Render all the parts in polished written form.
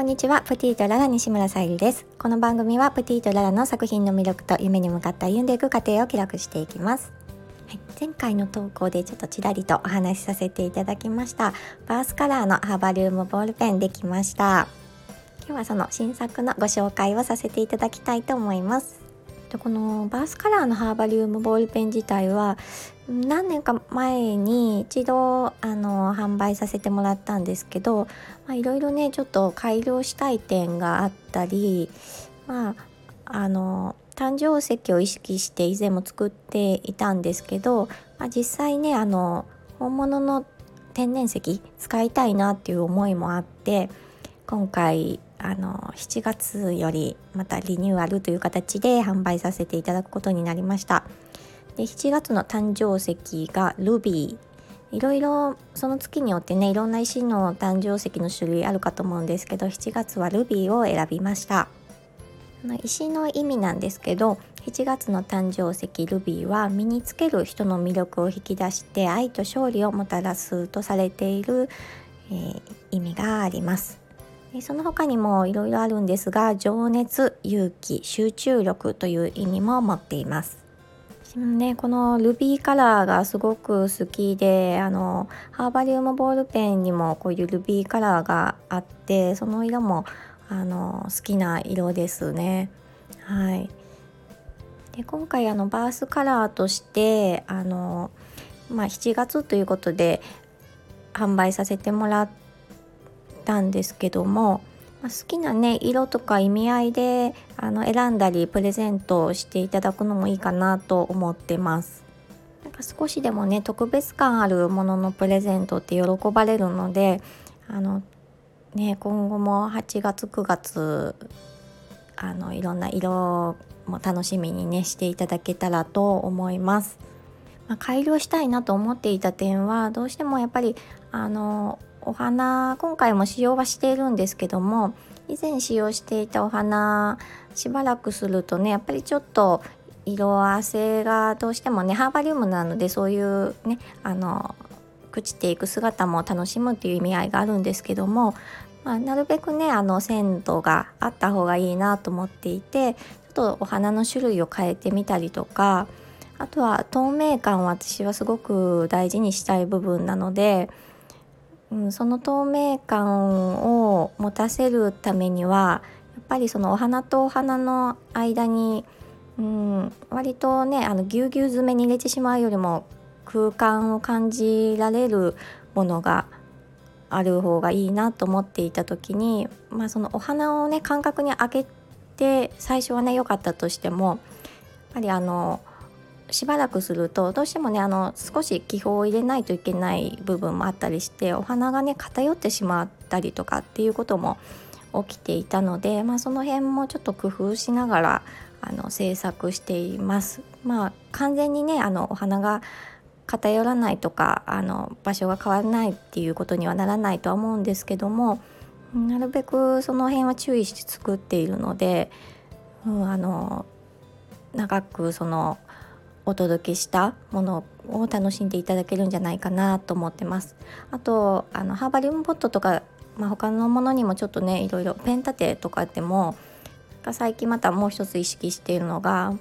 こんにちは、プティートララ西村さゆりです。この番組はプティートララの作品の魅力と夢に向かって歩んでいく過程を記録していきます。前回の投稿でちょっとちらりとお話しさせていただきましたバースカラーのハーバリウムボールペンできました。今日はその新作のご紹介をさせていただきたいと思います。このバースカラーのハーバリウムボールペン自体は何年か前に一度販売させてもらったんですけど、いろいろねちょっと改良したい点があったり、誕生石を意識して以前も作っていたんですけど、実際ね本物の天然石使いたいなっていう思いもあって、今回7月よりまたリニューアルという形で販売させていただくことになりました。で、7月の誕生石がルビー、いろいろその月によってねいろんな石の誕生石の種類あるかと思うんですけど、7月はルビーを選びました。石の意味なんですけど、7月の誕生石ルビーは身につける人の魅力を引き出して愛と勝利をもたらすとされている、意味があります。その他にもいろいろあるんですが、情熱、勇気、集中力という意味も持っています。このルビーカラーがすごく好きで、ハーバリウムボールペンにもこういうルビーカラーがあって、その色も好きな色ですね。で、今回バースカラーとして7月ということで販売させてもらってんですけども、好きなね色とか意味合いで選んだりプレゼントしていただくのもいいかなと思ってます。少しでもね特別感あるもののプレゼントって喜ばれるので、今後も8月9月いろんな色も楽しみにねしていただけたらと思います。改良したいなと思っていた点は、どうしてもやっぱりお花、今回も使用はしているんですけども、以前使用していたお花しばらくするとねやっぱりちょっと色あせがどうしてもね、ハーバリウムなのでそういうね朽ちていく姿も楽しむっていう意味合いがあるんですけども、なるべくね鮮度があった方がいいなと思っていて、ちょっとお花の種類を変えてみたりとか、あとは透明感は私はすごく大事にしたい部分なので、その透明感を持たせるためにはやっぱりそのお花とお花の間に、割とねぎゅうぎゅう詰めに入れてしまうよりも空間を感じられるものがある方がいいなと思っていた時に、そのお花をね間隔に開けて最初はね良かったとしても、やっぱりしばらくするとどうしてもね少し気泡を入れないといけない部分もあったりして、お花がね偏ってしまったりとかっていうことも起きていたので、その辺もちょっと工夫しながら制作しています。完全にねお花が偏らないとか場所が変わらないっていうことにはならないとは思うんですけども、なるべくその辺は注意して作っているので、長くお届けしたものを楽しんでいただけるんじゃないかなと思ってます。あとハーバリウムポットとか、他のものにもちょっとねいろいろペン立てとかでも、最近またもう一つ意識しているのが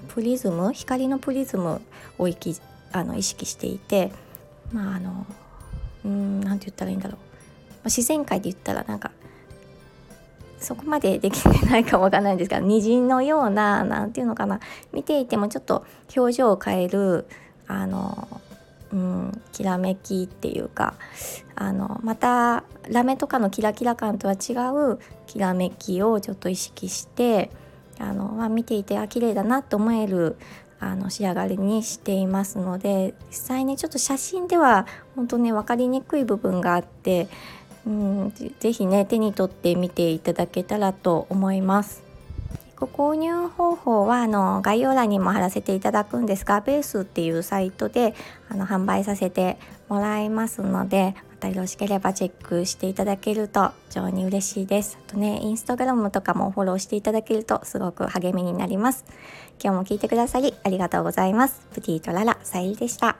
光のプリズムを意識していて、なんて言ったらいいんだろう、自然界で言ったらなんかそこまでできてないかもわからないんですが、虹のような、なんていうのかな、見ていてもちょっと表情を変えるきらめきっていうか、またラメとかのキラキラ感とは違うきらめきをちょっと意識して、見ていて綺麗だなと思える仕上がりにしていますので、実際ねちょっと写真では本当ね分かりにくい部分があって、ぜひね手に取ってみていただけたらと思います。ご購入方法は概要欄にも貼らせていただくんですが、ベースっていうサイトで販売させてもらいますので、またよろしければチェックしていただけると非常に嬉しいです。あとねインスタグラムとかもフォローしていただけるとすごく励みになります。今日も聞いてくださりありがとうございます。プティートララさゆりでした。